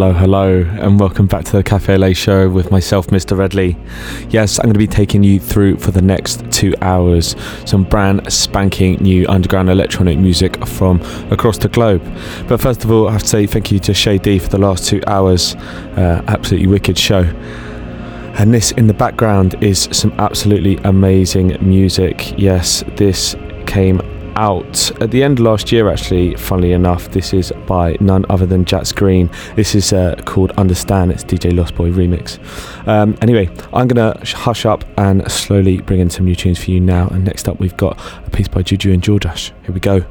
Hello, and welcome back to the Café Au Lait Show with myself, Mr. Redley. Yes, I'm going to be taking you through for the next 2 hours some brand spanking new underground electronic music from across the globe. But first of all, I have to say thank you to Shady for the last 2 hours. Absolutely wicked show. And this in the background is some absolutely amazing music. Yes, this came out at the end of last year, actually, funnily enough. This is by none other than Jackques Greene. This is called Understand. It's DJ LOSTBOI remix. Anyway, I'm gonna hush up and slowly bring in some new tunes for you now, and next up we've got a piece by Juju and Jordash. Here we go.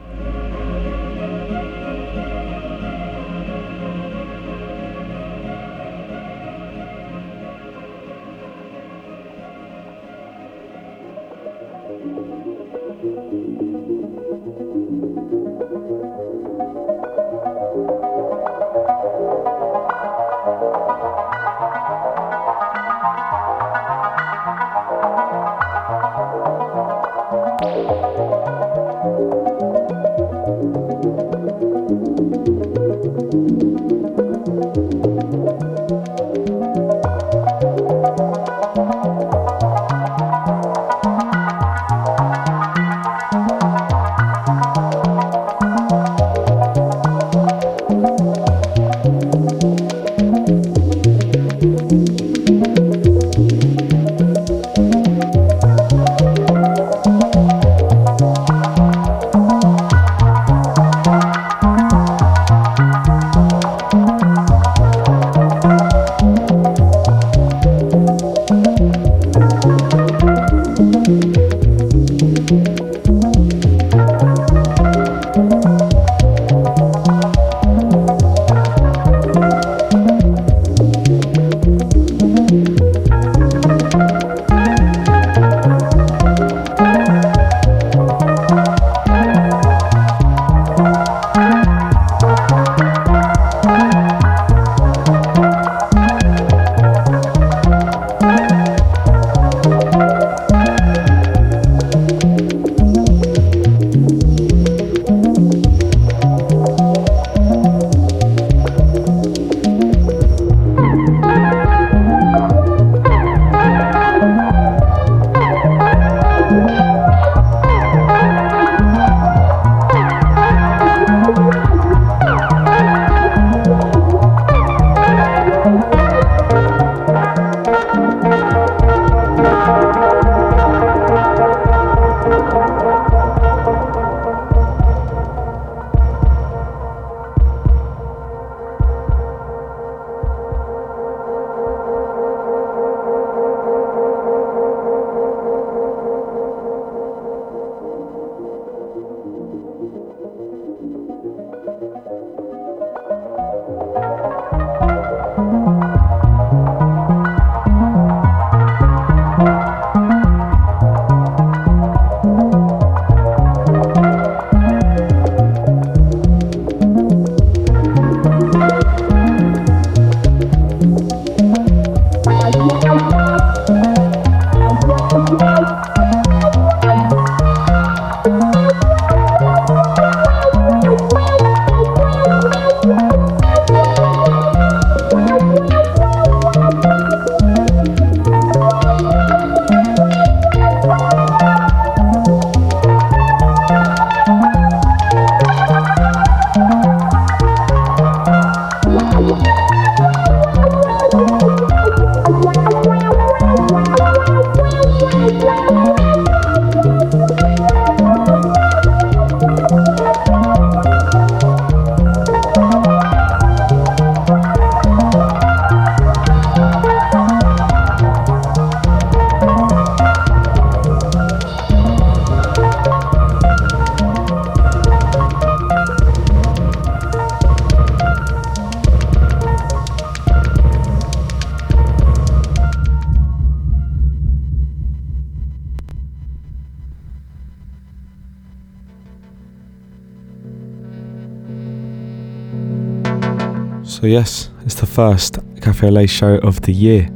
So yes, it's the first Café Au Lait show of the year,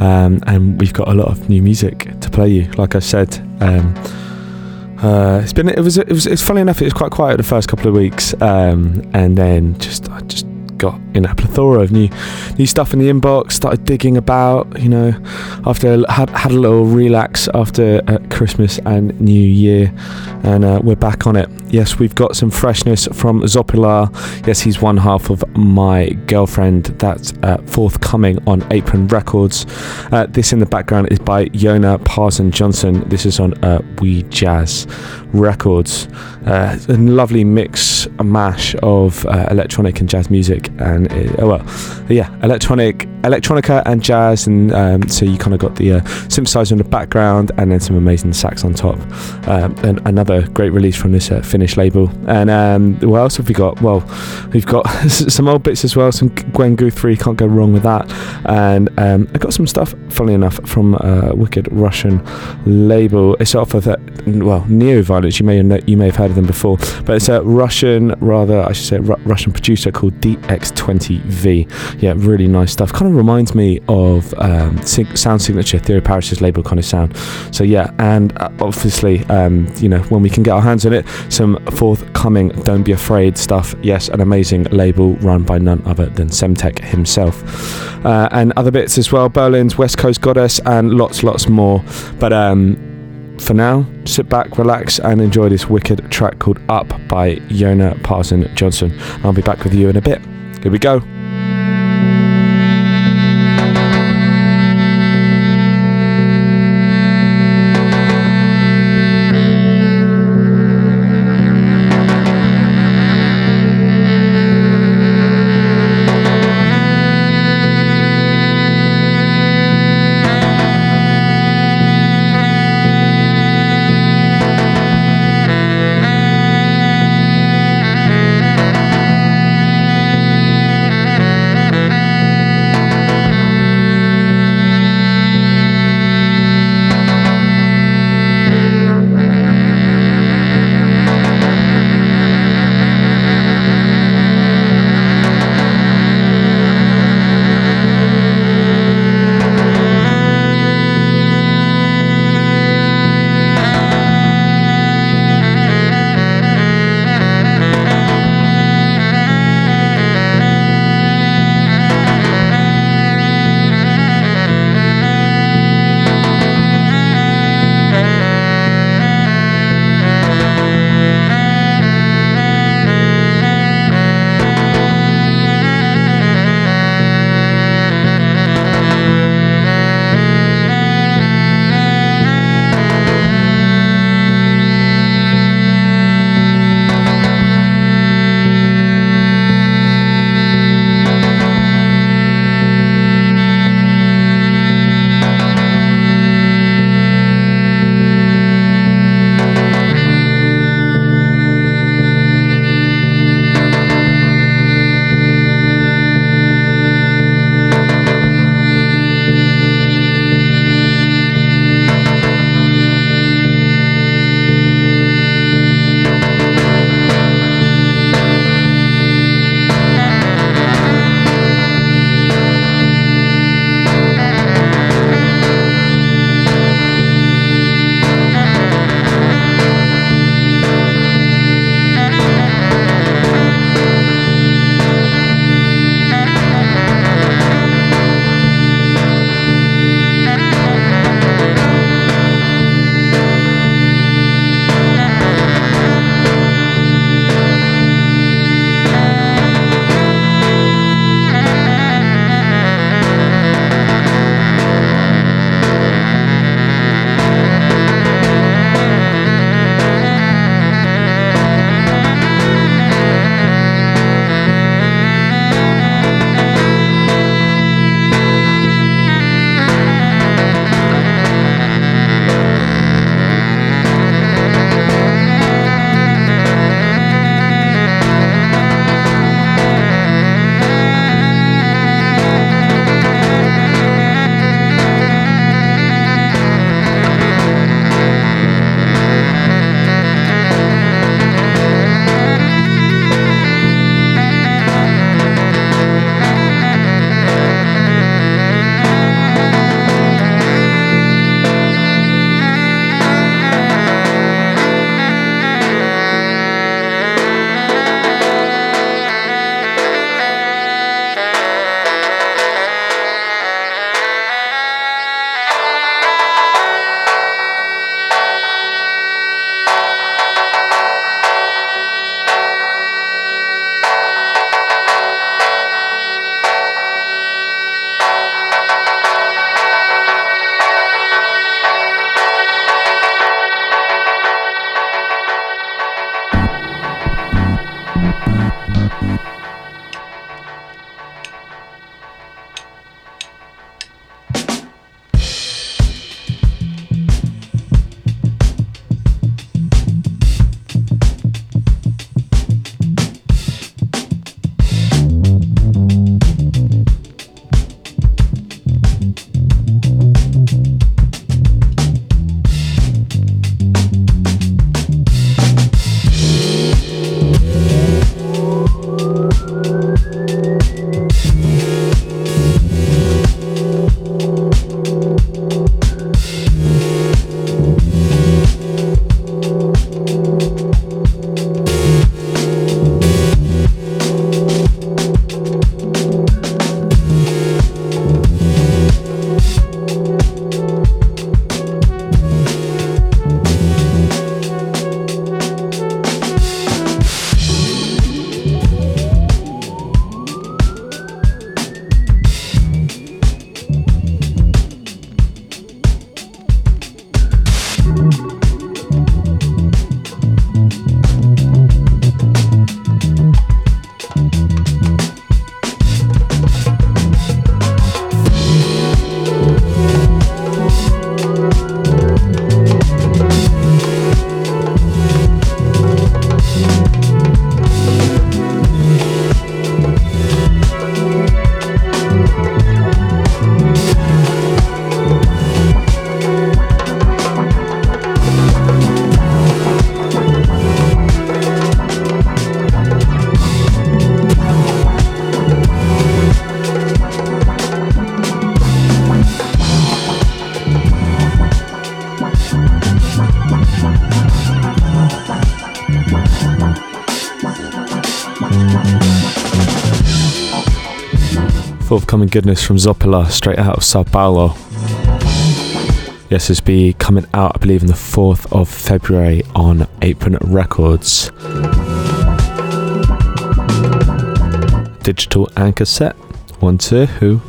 and we've got a lot of new music to play you. Like I said, it's funny enough, it was quite quiet the first couple of weeks, and then just got, you know, a plethora of new stuff in the inbox. Started digging about, you know, after had a little relax after Christmas and New Year, and we're back on it. Yes, we've got some freshness from Zopelar. Yes, he's one half of My Girlfriend. That's forthcoming on Apron Records. This in the background is by Jonah Parzen-Johnson. This is on We Jazz Records. A lovely mix, a mash of electronic and jazz music, and electronica and jazz, and so you kind of got the synthesizer in the background and then some amazing sax on top. And another great release from this Finnish label. And what else have we got? Well, we've got some old bits as well, some Gwen Guthrie, can't go wrong with that. And I got some stuff, funnily enough, from a wicked Russian label. It's off of Neo-Violence. You may have heard of them before, but it's a Russian producer called DX20V. Yeah, really nice stuff. Kind of reminds me of Sound Signature, Theory Paris's label kind of sound. So yeah, and obviously, you know, when we can get our hands on it, some forthcoming Don't Be Afraid stuff. Yes, an amazing label run by none other than Semtech himself, and other bits as well. Berlin's Westcoast Goddess and lots more. But for now, sit back, relax, and enjoy this wicked track called Up by Jonah Parzen-Johnson. I'll be back with you in a bit. Here we go. Forthcoming goodness from Zopelar, straight out of Sao Paulo. Yes, this will be coming out, I believe, on the 4th of February on Apron Records. Digital and cassette. 1, 2, who?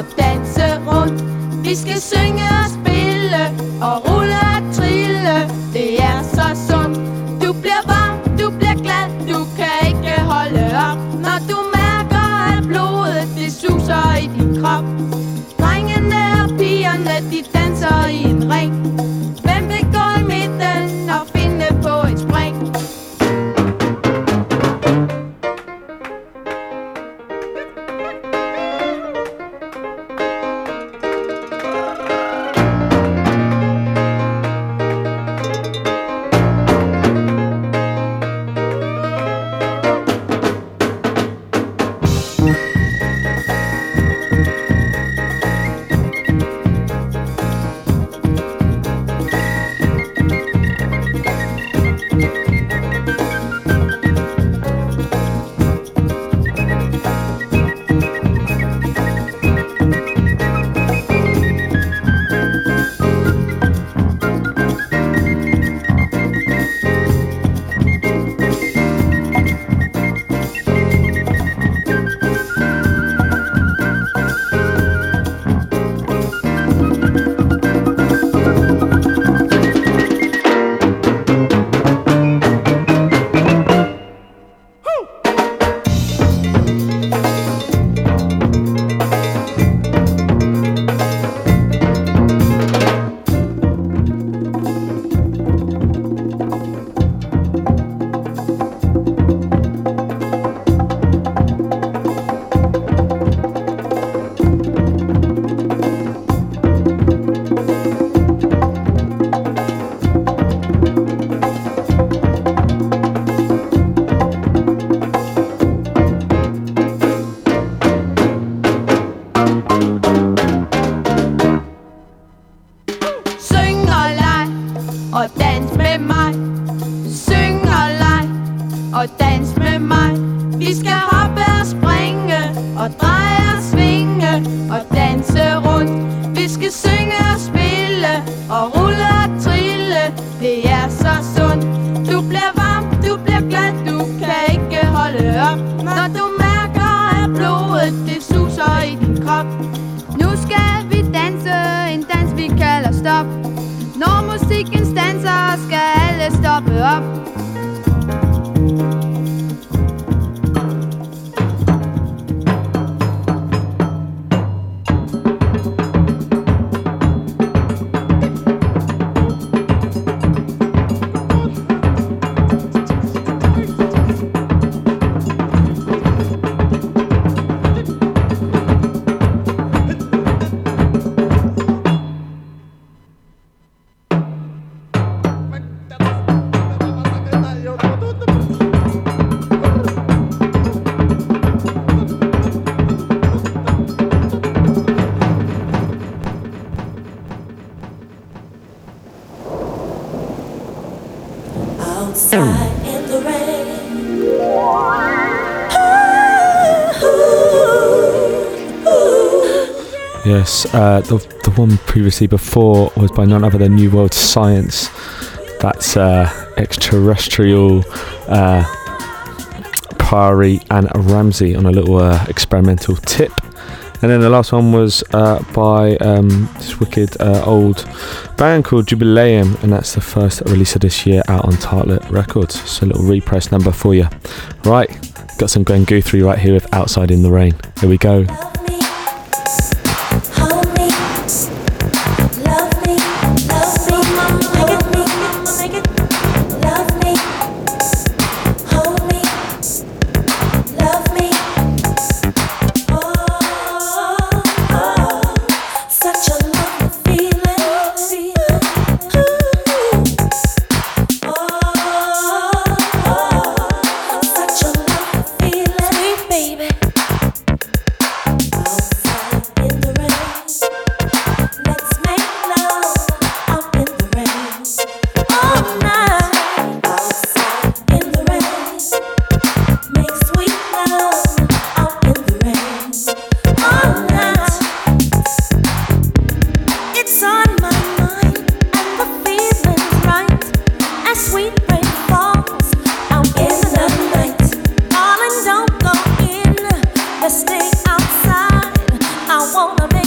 og danse rundt. Vi skal synge og spille og rulle og trille. Det er så sundt. Du bliver varm, du bliver glad, du kan ikke holde op. Når du mærker, at blodet det suser i din krop. Drengene og pigerne, de danser i en ring. Hvem vil gå i midten og finde på et spring? The one previously before was by none other than New World Science. That's extraterrestrial Pari and Ramsey on a little experimental tip. And then the last one was by this wicked old band called Jubileum, and that's the first release of this year out on Tartlet Records. So a little repress number for you. Right, got some Gwen Guthrie right here with Outside in the Rain. Here we go. I wanna be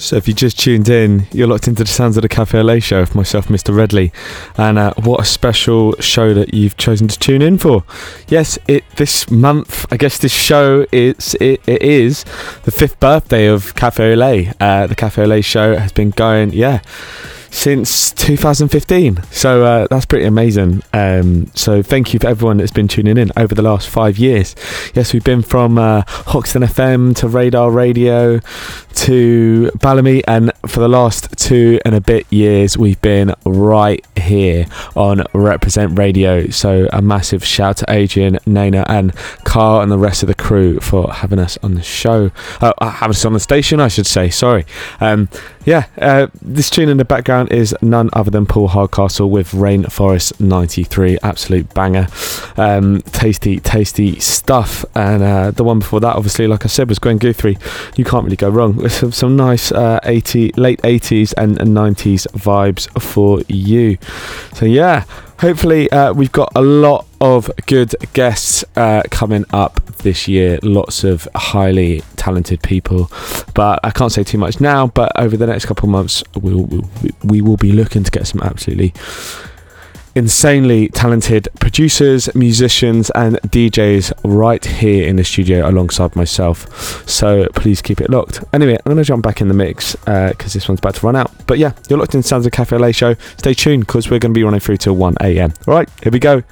So if you just tuned in, you're locked into the sounds of the Café Au Lait Show with myself, Mr. Redley, and what a special show that you've chosen to tune in for. Yes, this month, I guess this show, it is the 5th birthday of Café Au Lait. The Café Au Lait Show has been going, since 2015, so that's pretty amazing. So thank you for everyone that's been tuning in over the last 5 years. Yes, we've been from Hoxton FM to Radar Radio to Ballamy, and for the last 2 and a bit years we've been right here on Represent Radio. So a massive shout to Adrian, Nana and Carl and the rest of the crew for having us on the show, having us on the station I should say, sorry. This tune in the background is none other than Paul Hardcastle with Rainforest 93, absolute banger. Tasty stuff. And the one before that, obviously, like I said, was Gwen Guthrie. You can't really go wrong with some nice late 80s and 90s vibes for you. So yeah, hopefully we've got a lot of good guests coming up this year, lots of highly talented people, but I can't say too much now. But over the next couple of months we will be looking to get some absolutely insanely talented producers, musicians and DJs right here in the studio alongside myself, so please keep it locked. Anyway, I'm going to jump back in the mix because this one's about to run out. But yeah, you're locked in Sounds of Café Au Lait Show. Stay tuned because we're going to be running through till 1am. Alright, here we go.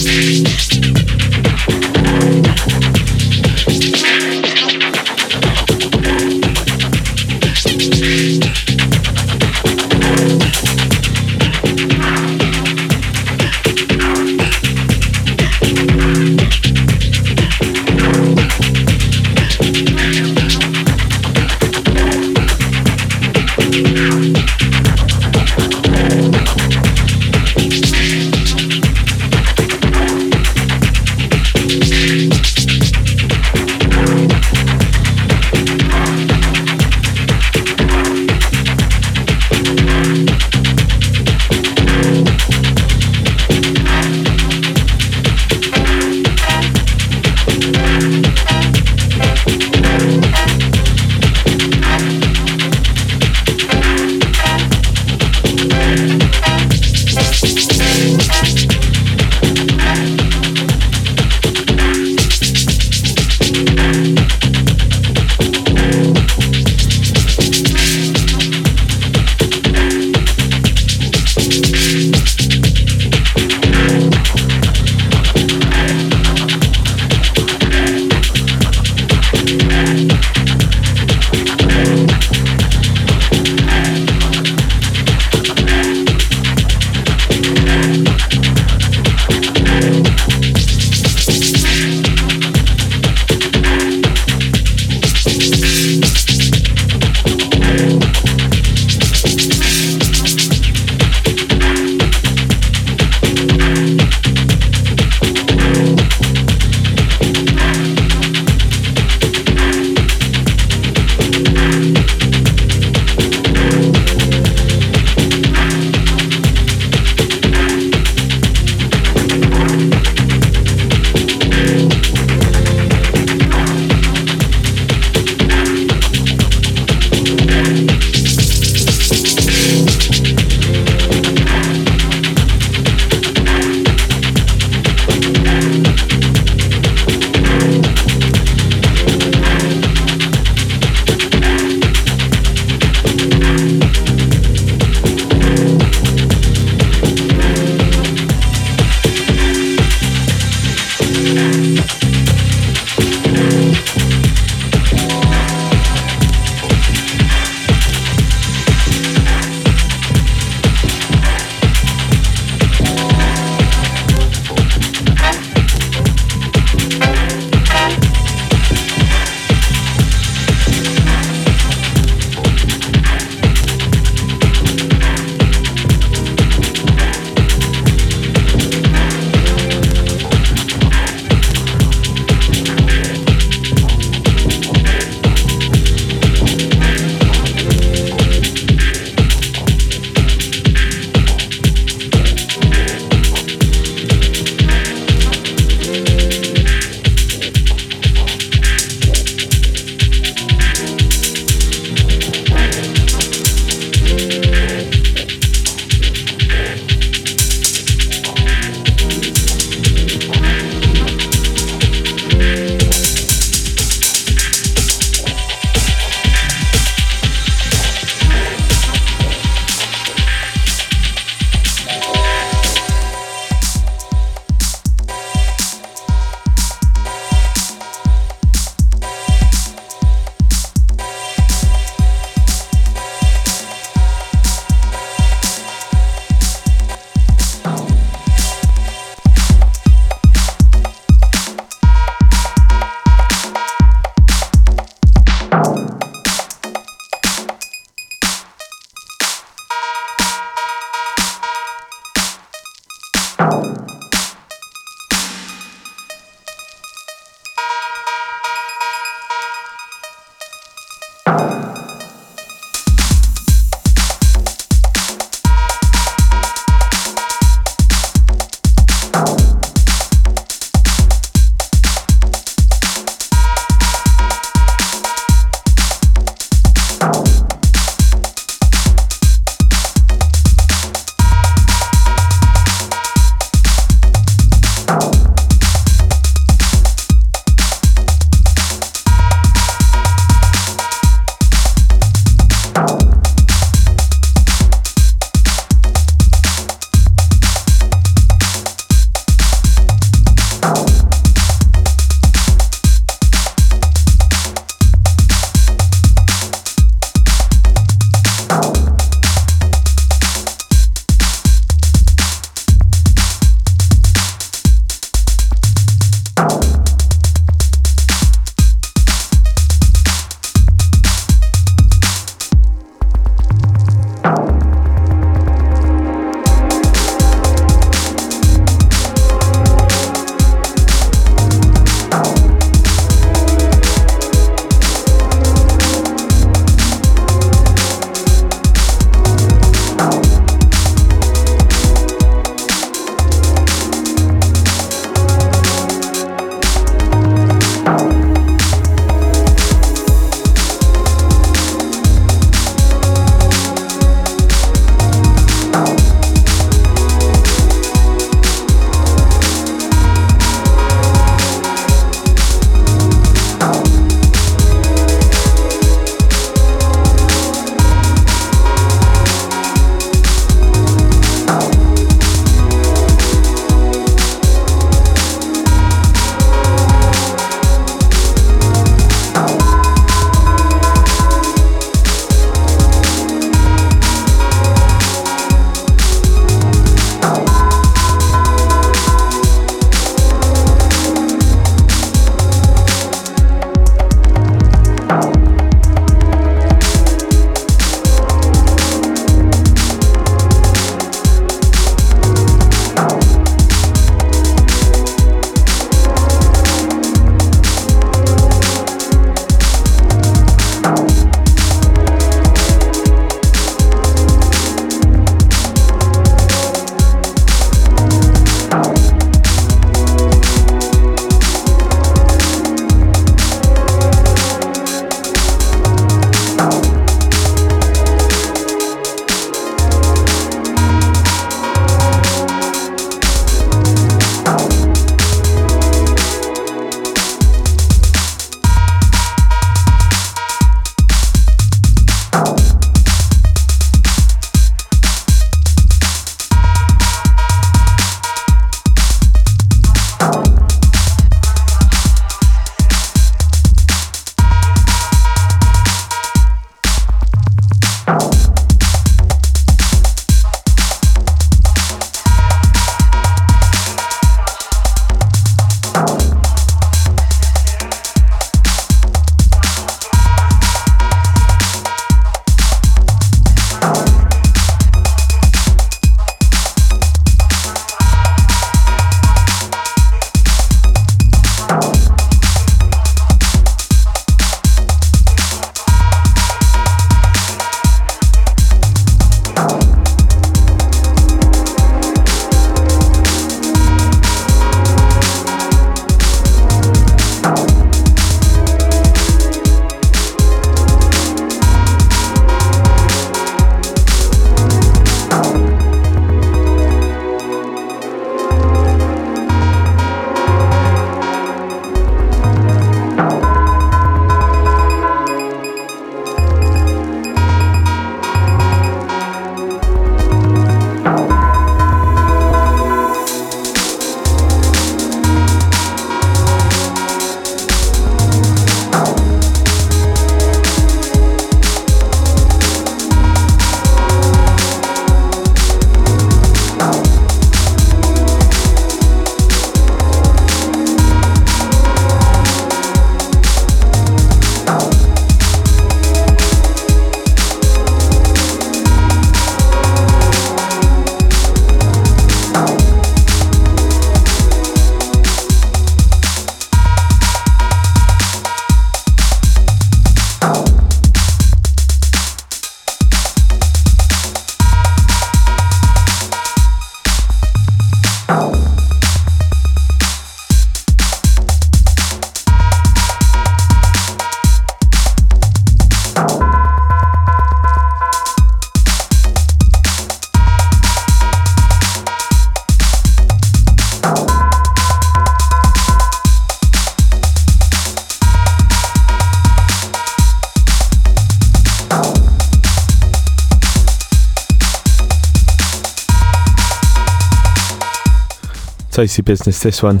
Dicey business, this one.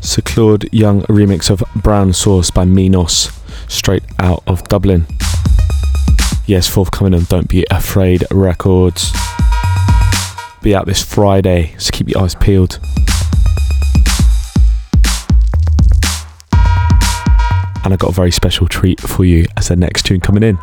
Sir Claude Young remix of Brown Sauce by Minos, straight out of Dublin. Yes, forthcoming on Don't Be Afraid Records. Be out this Friday, so keep your eyes peeled. And I've got a very special treat for you as the next tune coming in.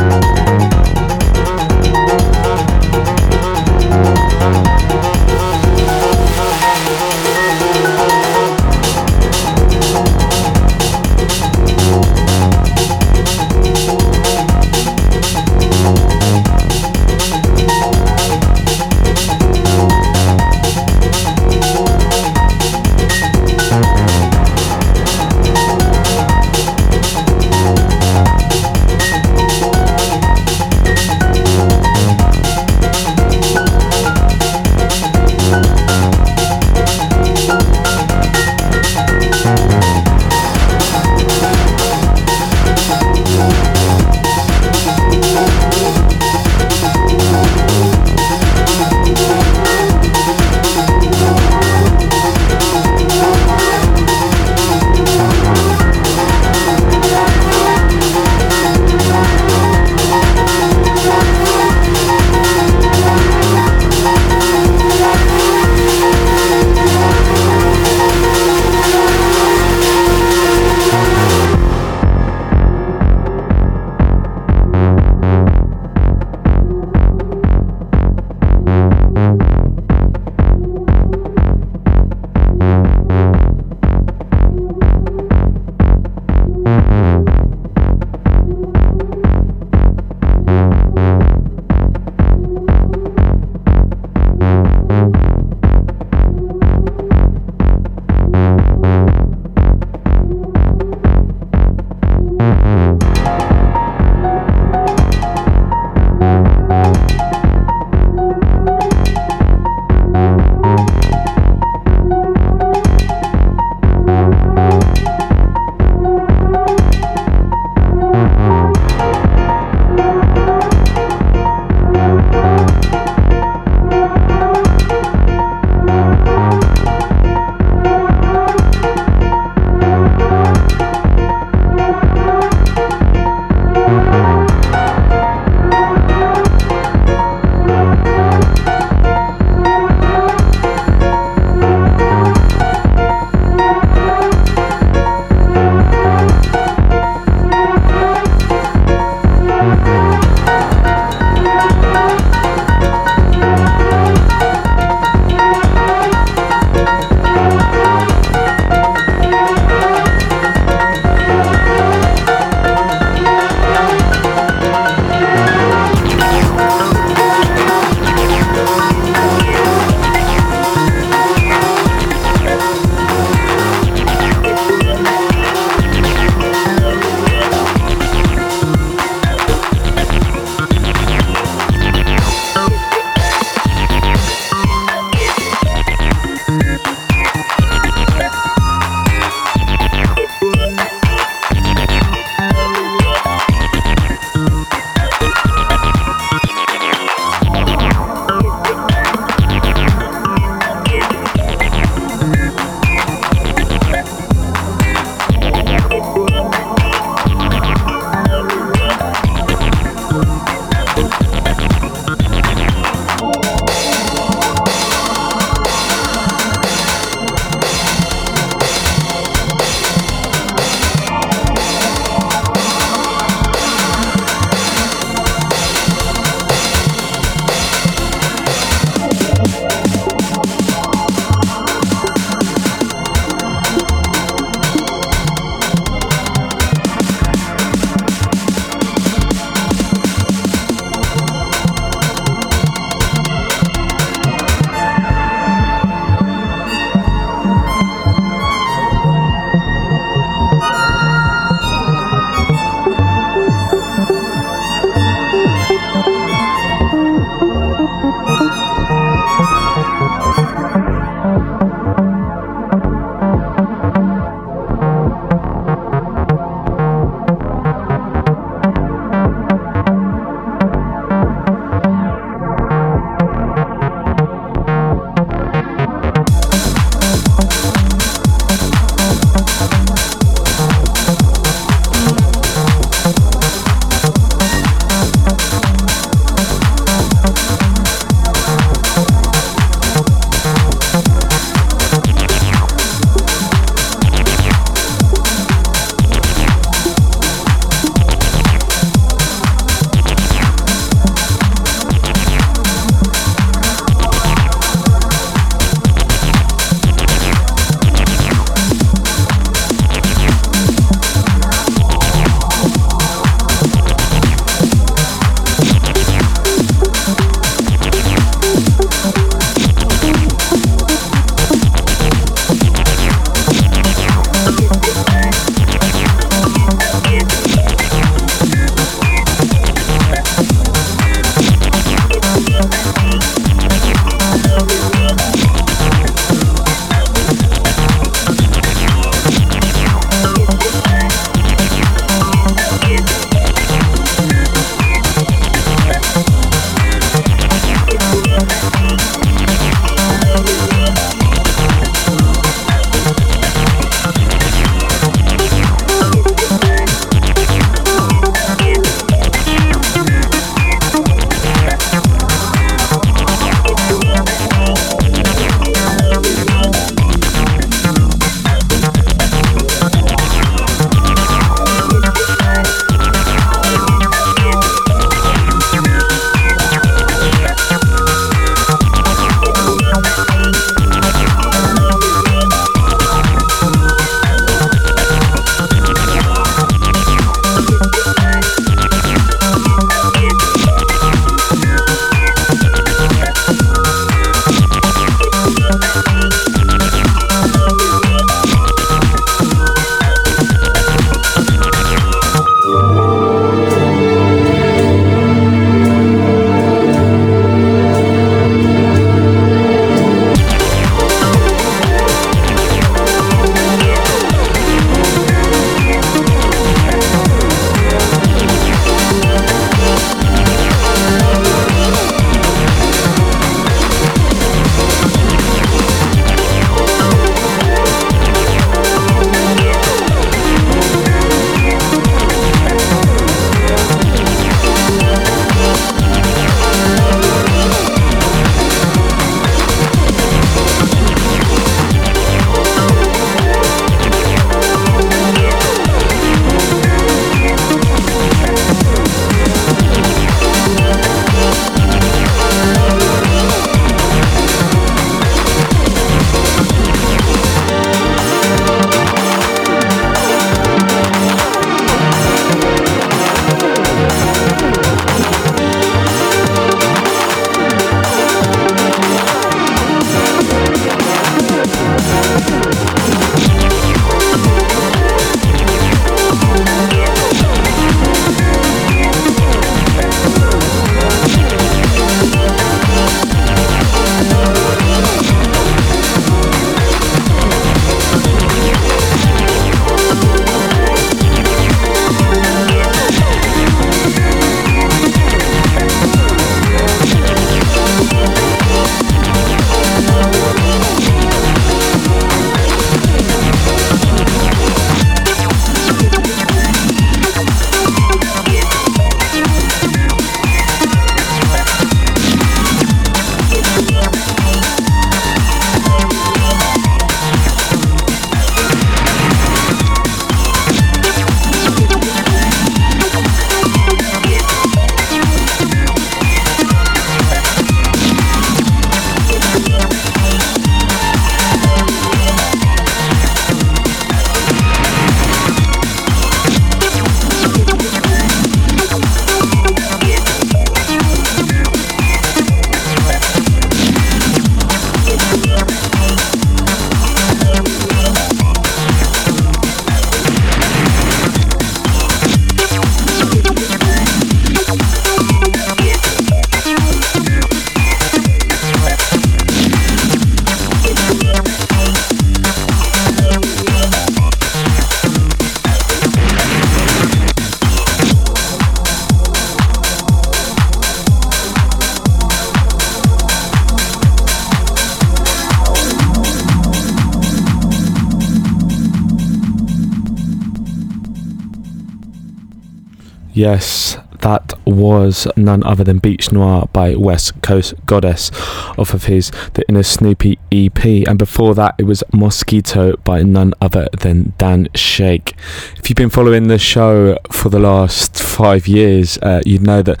Yes, that was none other than Beach Noir by Westcoast Goddess off of his The Inner Snoopy EP, and before that it was Mosquito by none other than Dan Shake. If you've been following the show for the last 5 years, you'd know that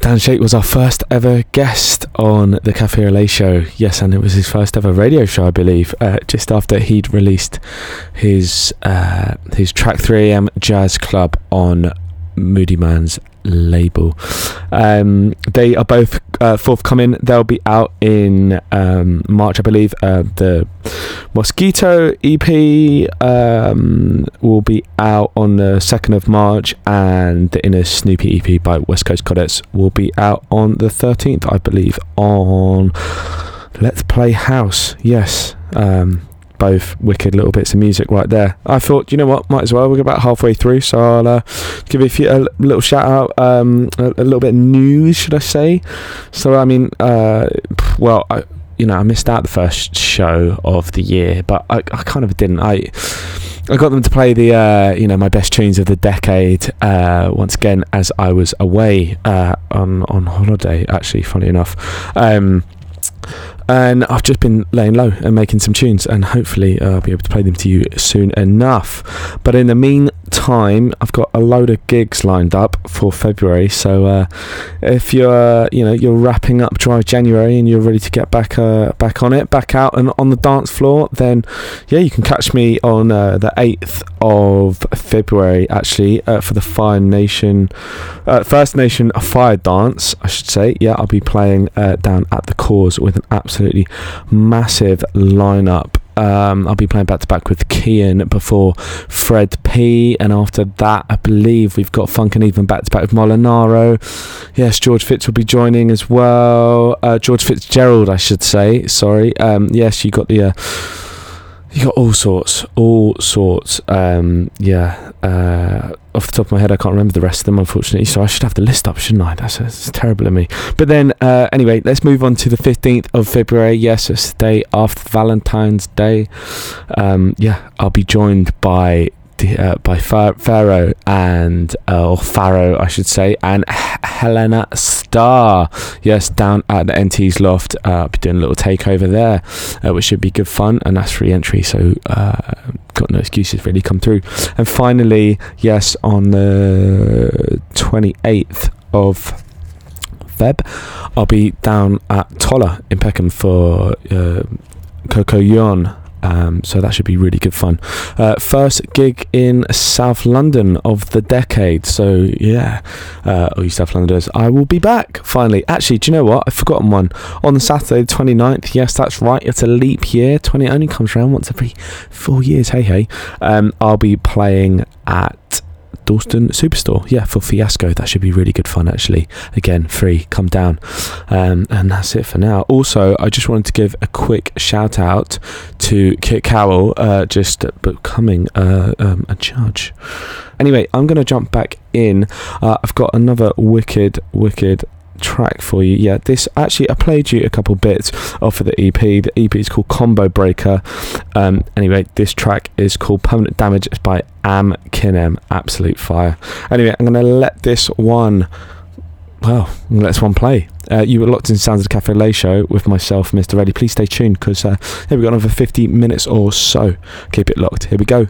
Dan Shake was our first ever guest on the Café Au Lait Show. Yes, and it was his first ever radio show, I believe, just after he'd released his track 3am Jazz Club on Moody Man's label. They are both forthcoming. They'll be out in March, I believe. The Mosquito EP will be out on the 2nd of March, and the Inner Snoopy EP by Westcoast Goddess will be out on the 13th, I believe, on Let's Play House. Yes, both wicked little bits of music right there. I thought, you know what, might as well, we're about halfway through, so I'll give you a little shout out, a little bit of news, should I say. So I mean, I missed out the first show of the year, but I kind of didn't. I got them to play the my best tunes of the decade once again, as I was away on holiday, actually, funny enough. And I've just been laying low and making some tunes, and hopefully I'll be able to play them to you soon enough. But in the meantime, I've got a load of gigs lined up for February, so if you're wrapping up dry January and you're ready to get back on it, back out and on the dance floor, then yeah, you can catch me on the 8th of February, actually, for the First Nation Fire Dance, I should say. Yeah, I'll be playing down at the Cause with an absolutely massive lineup. I'll be playing back to back with Kian before Fred P, and after that I believe we've got Funk and Even back to back with Molinaro. Yes, George Fitz will be joining as well. George Fitzgerald, I should say, sorry. Yes, you got all sorts. Off the top of my head, I can't remember the rest of them, unfortunately, so I should have the list up, shouldn't I? That's terrible of me. But then, anyway, let's move on to the 15th of February. Yes, it's the day after Valentine's Day. I'll be joined by Pharaoh and Helena Starr. Yes, down at the NT's Loft. I'll be doing a little takeover there, which should be good fun, and that's free entry, so got no excuses, really, come through. And finally, yes, on the 28th of Feb, I'll be down at Toller in Peckham for Coco Yon. So that should be really good fun. First gig in South London of the decade, so yeah, all you South Londoners, I will be back finally. Actually, do you know what, I've forgotten one. On the Saturday 29th, yes, that's right, it's a leap year, 20 only comes around once every 4 years, hey. I'll be playing at Dalston Superstore, yeah, for Fiasco. That should be really good fun, actually. Again, free, come down. And that's it for now. Also, I just wanted to give a quick shout out to Kit Cowell, just becoming a judge. Anyway, I'm going to jump back in. I've got another wicked track for you. Yeah, this actually, I played you a couple bits off of the EP. The EP is called Combo Breaker. Anyway, this track is called Permanent Damage by Am Kinem. Absolute fire. Anyway, I'm gonna let this one play. You were locked in Sounds of the Café Au Lait Show with myself, Mr. Redley. Please stay tuned, because here we've got another 50 minutes or so. Keep it locked. Here we go.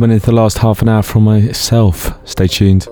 coming into the last half an hour from myself. Stay tuned.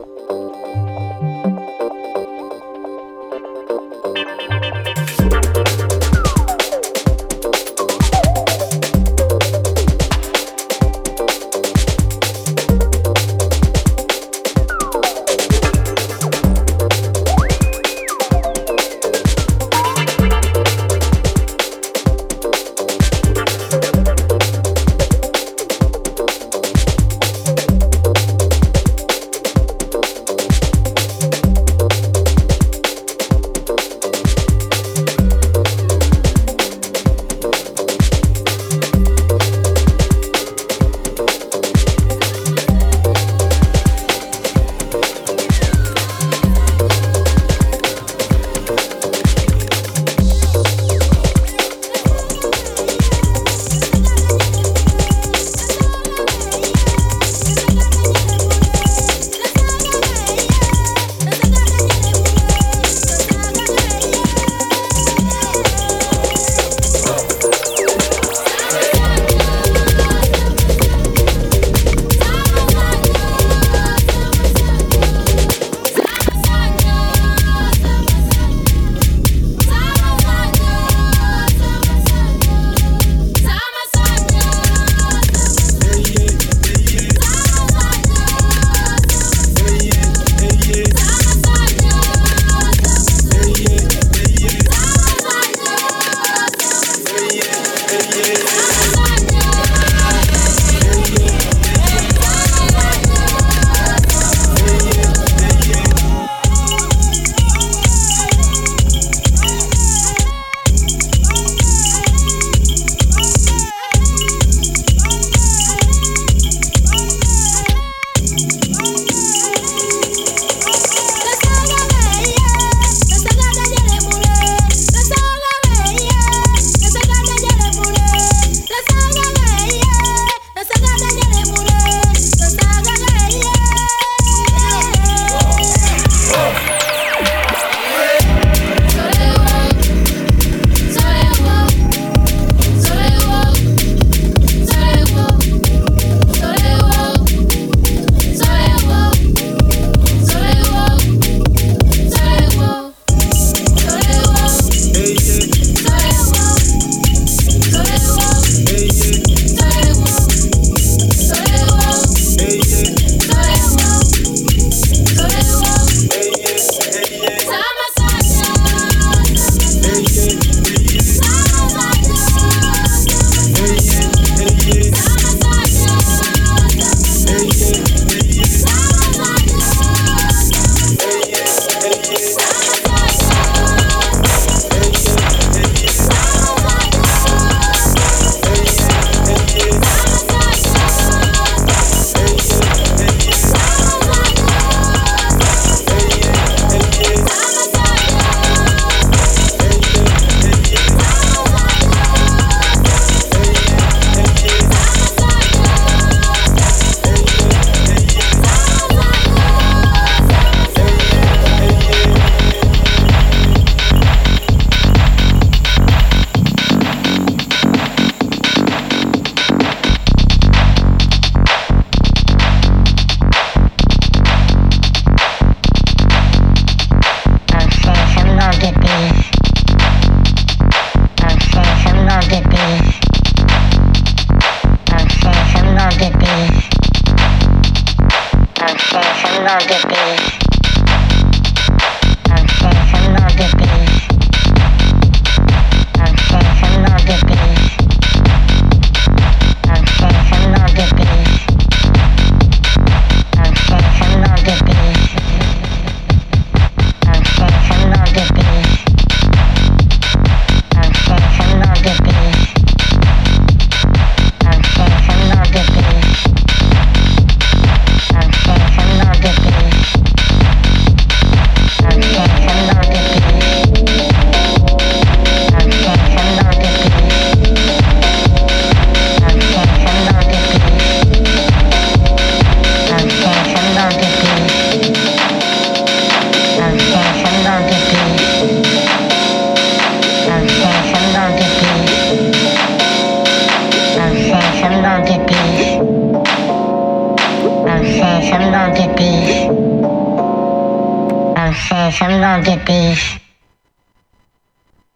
so we gonna get these.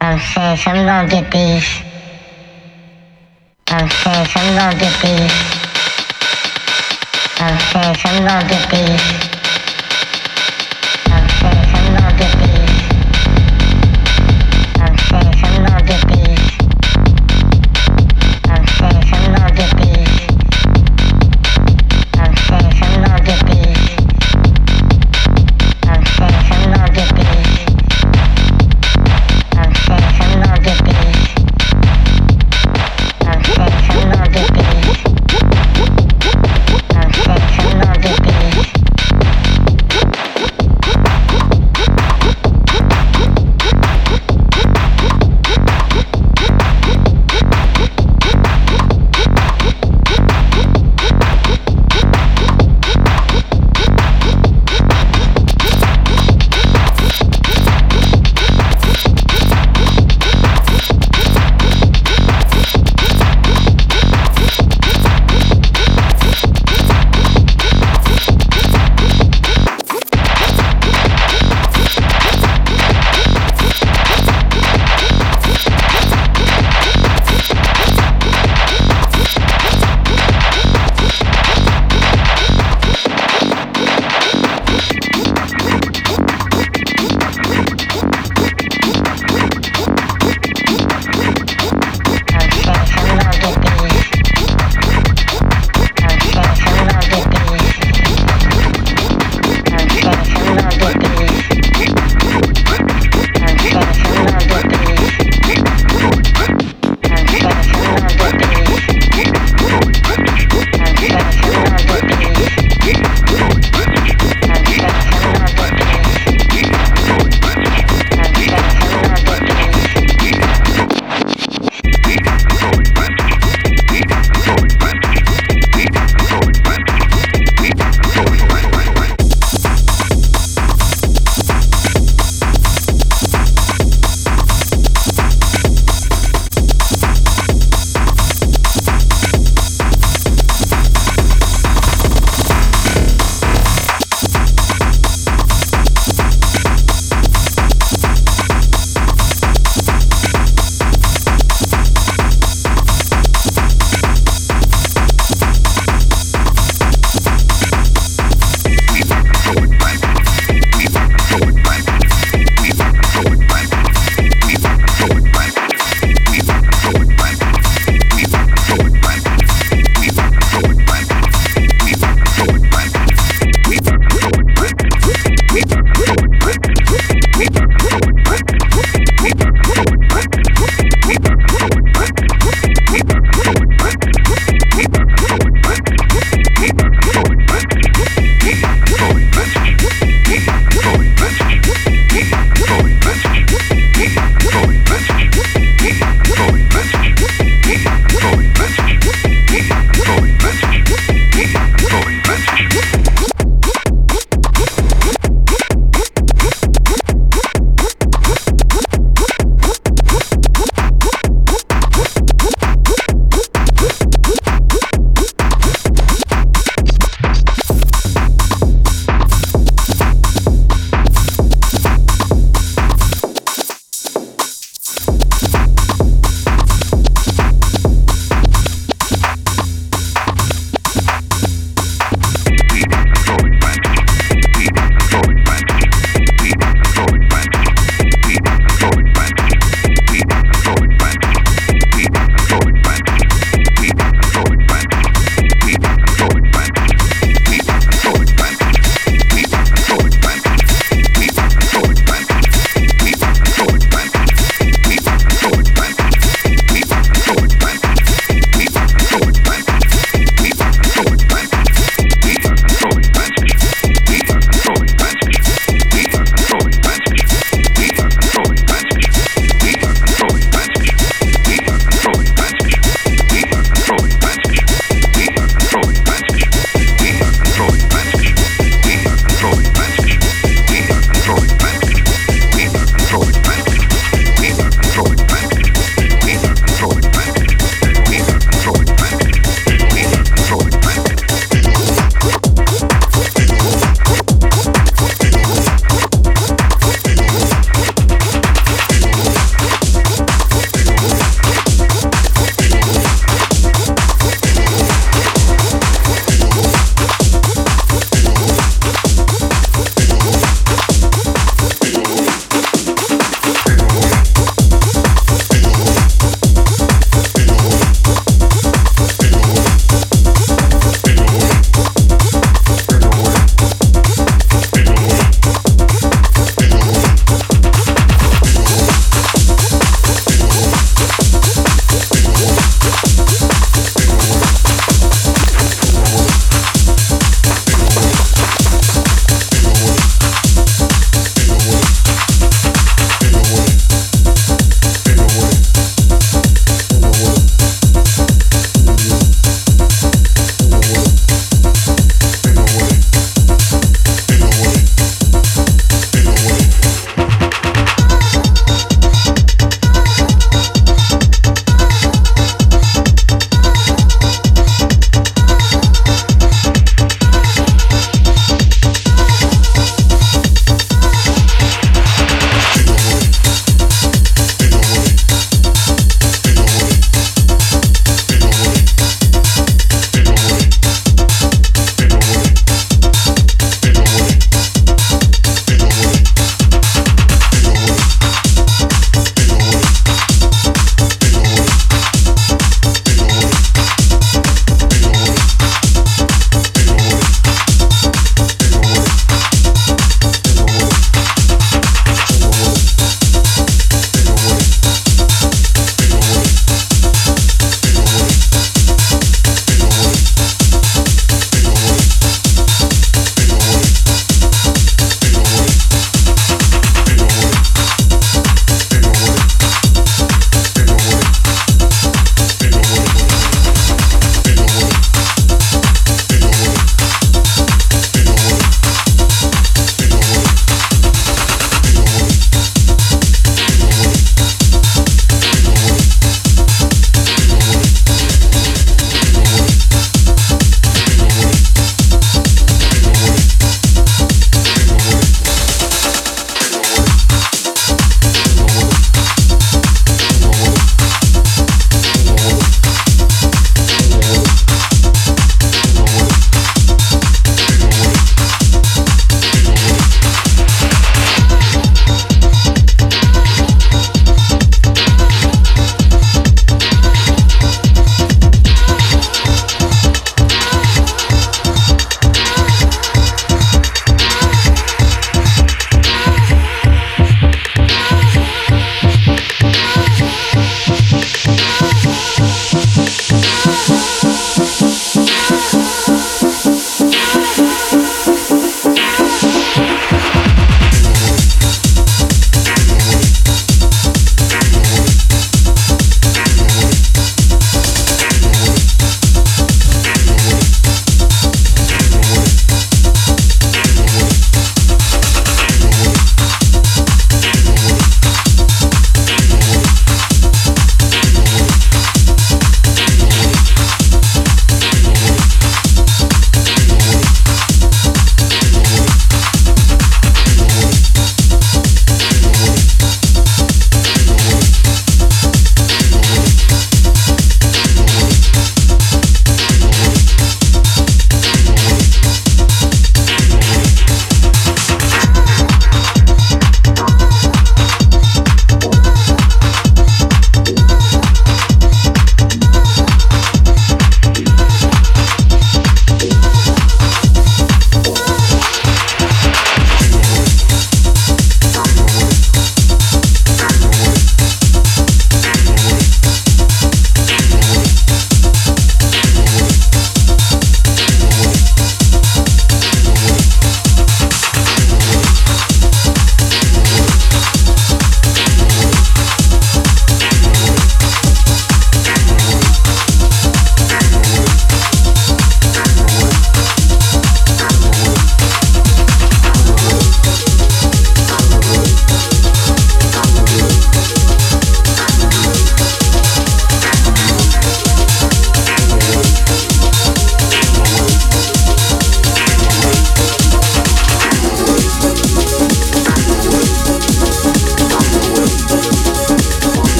I'm saying, so we gonna get these. I'm saying, so we gonna get these. I'm saying, so we gonna get these.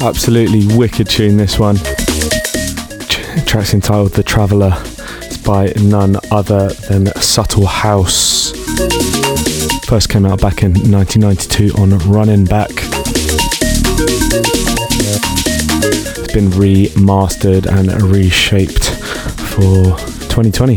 Absolutely wicked tune, this one. Track's entitled The Traveller. It's by none other than Subtle House. First came out back in 1992 on Running Back. It's been remastered and reshaped for 2020.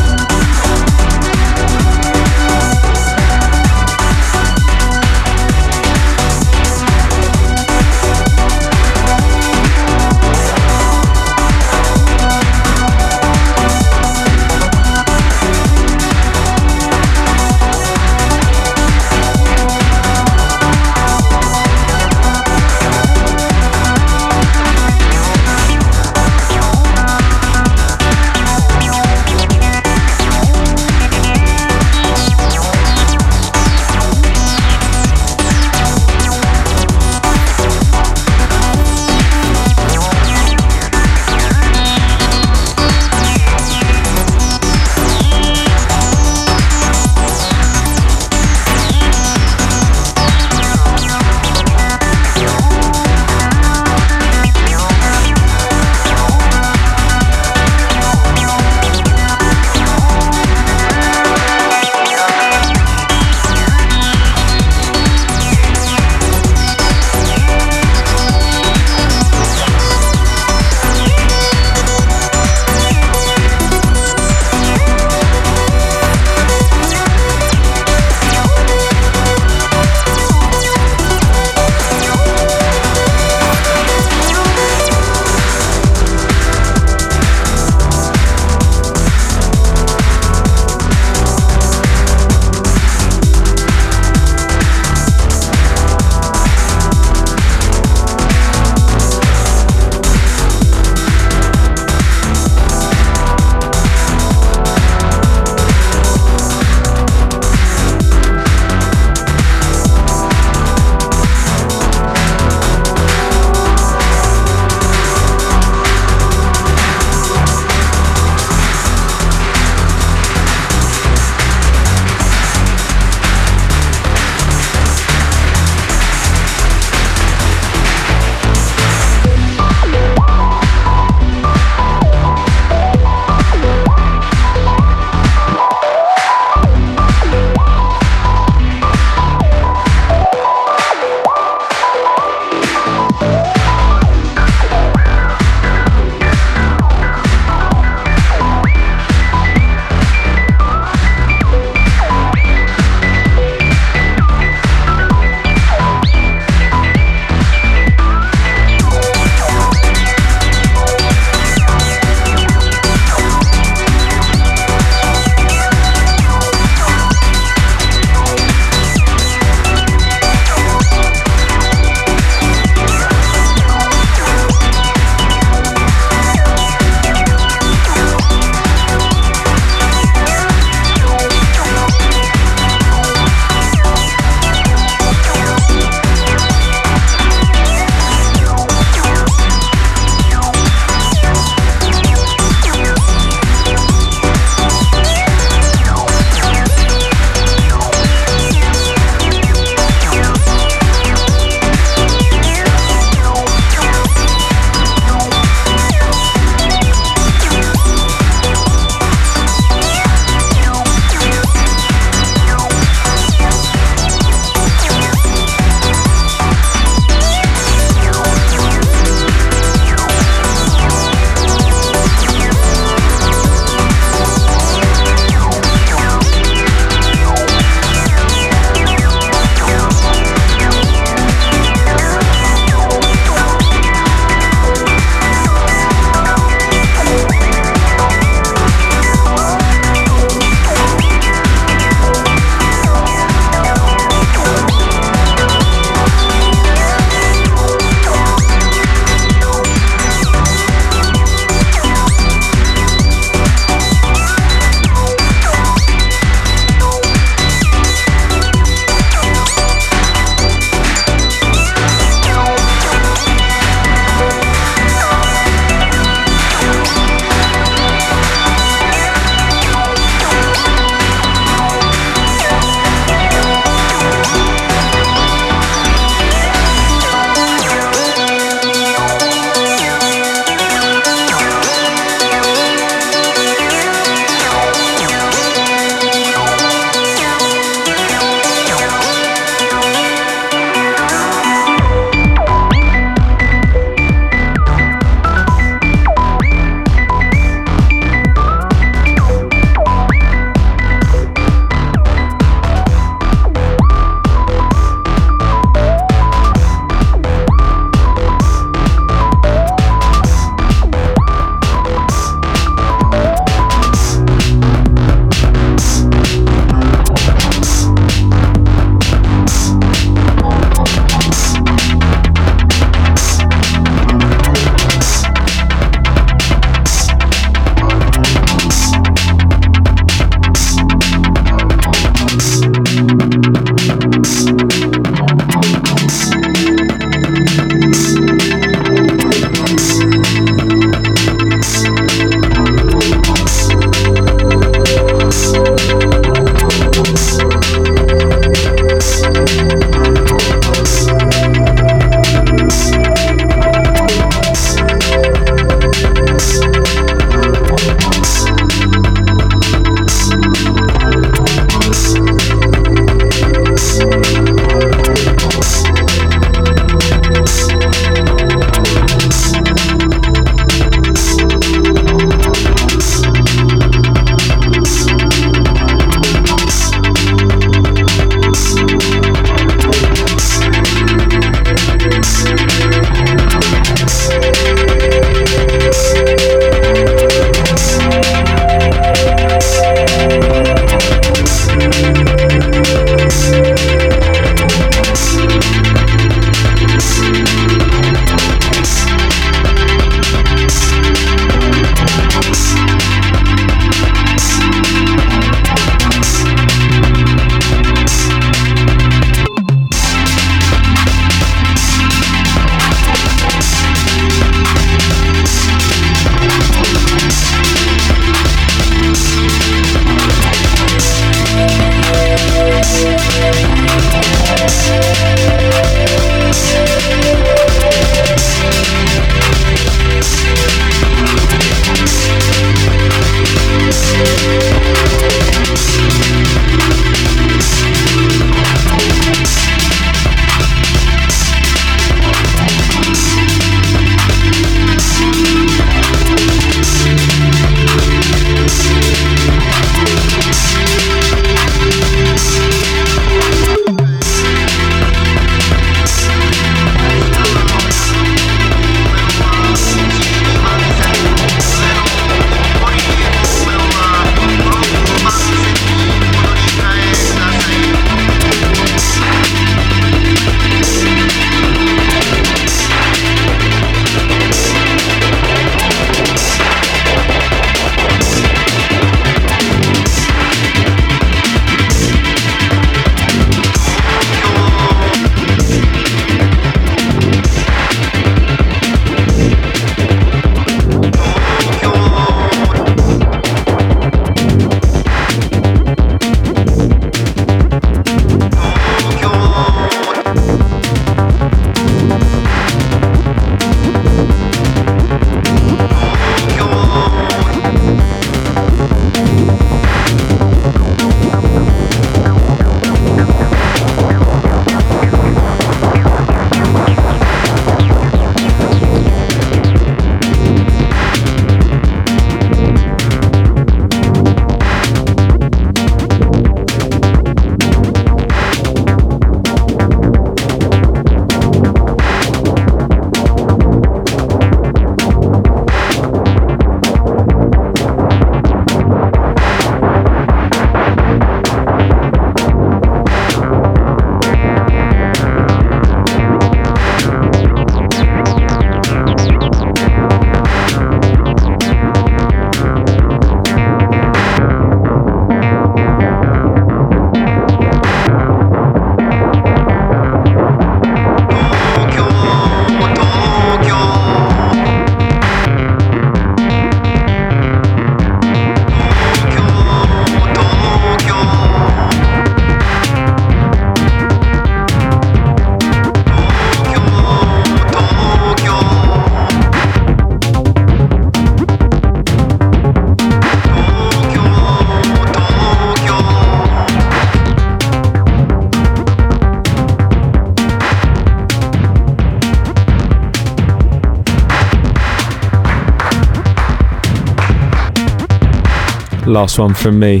Last one from me.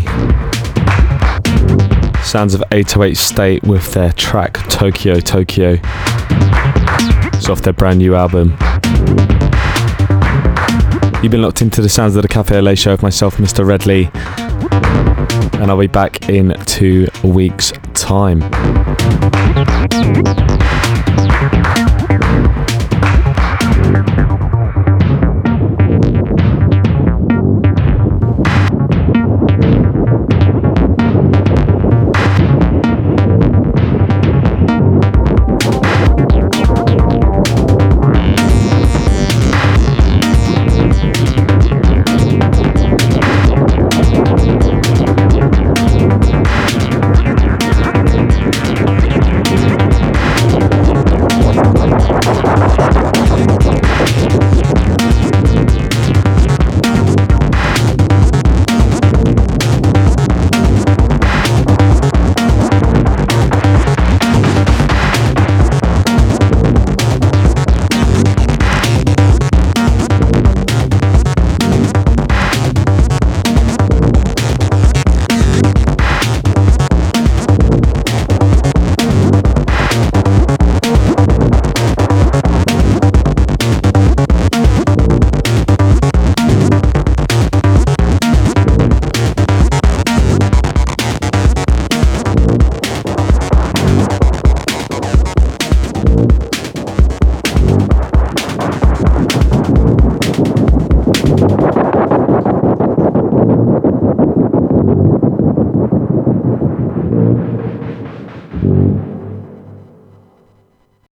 Sounds of 808 State with their track Tokyo. It's off their brand new album. You've been locked into the sounds of the Café Au Lait Show with myself, Mr. Redley, and I'll be back in 2 weeks' time.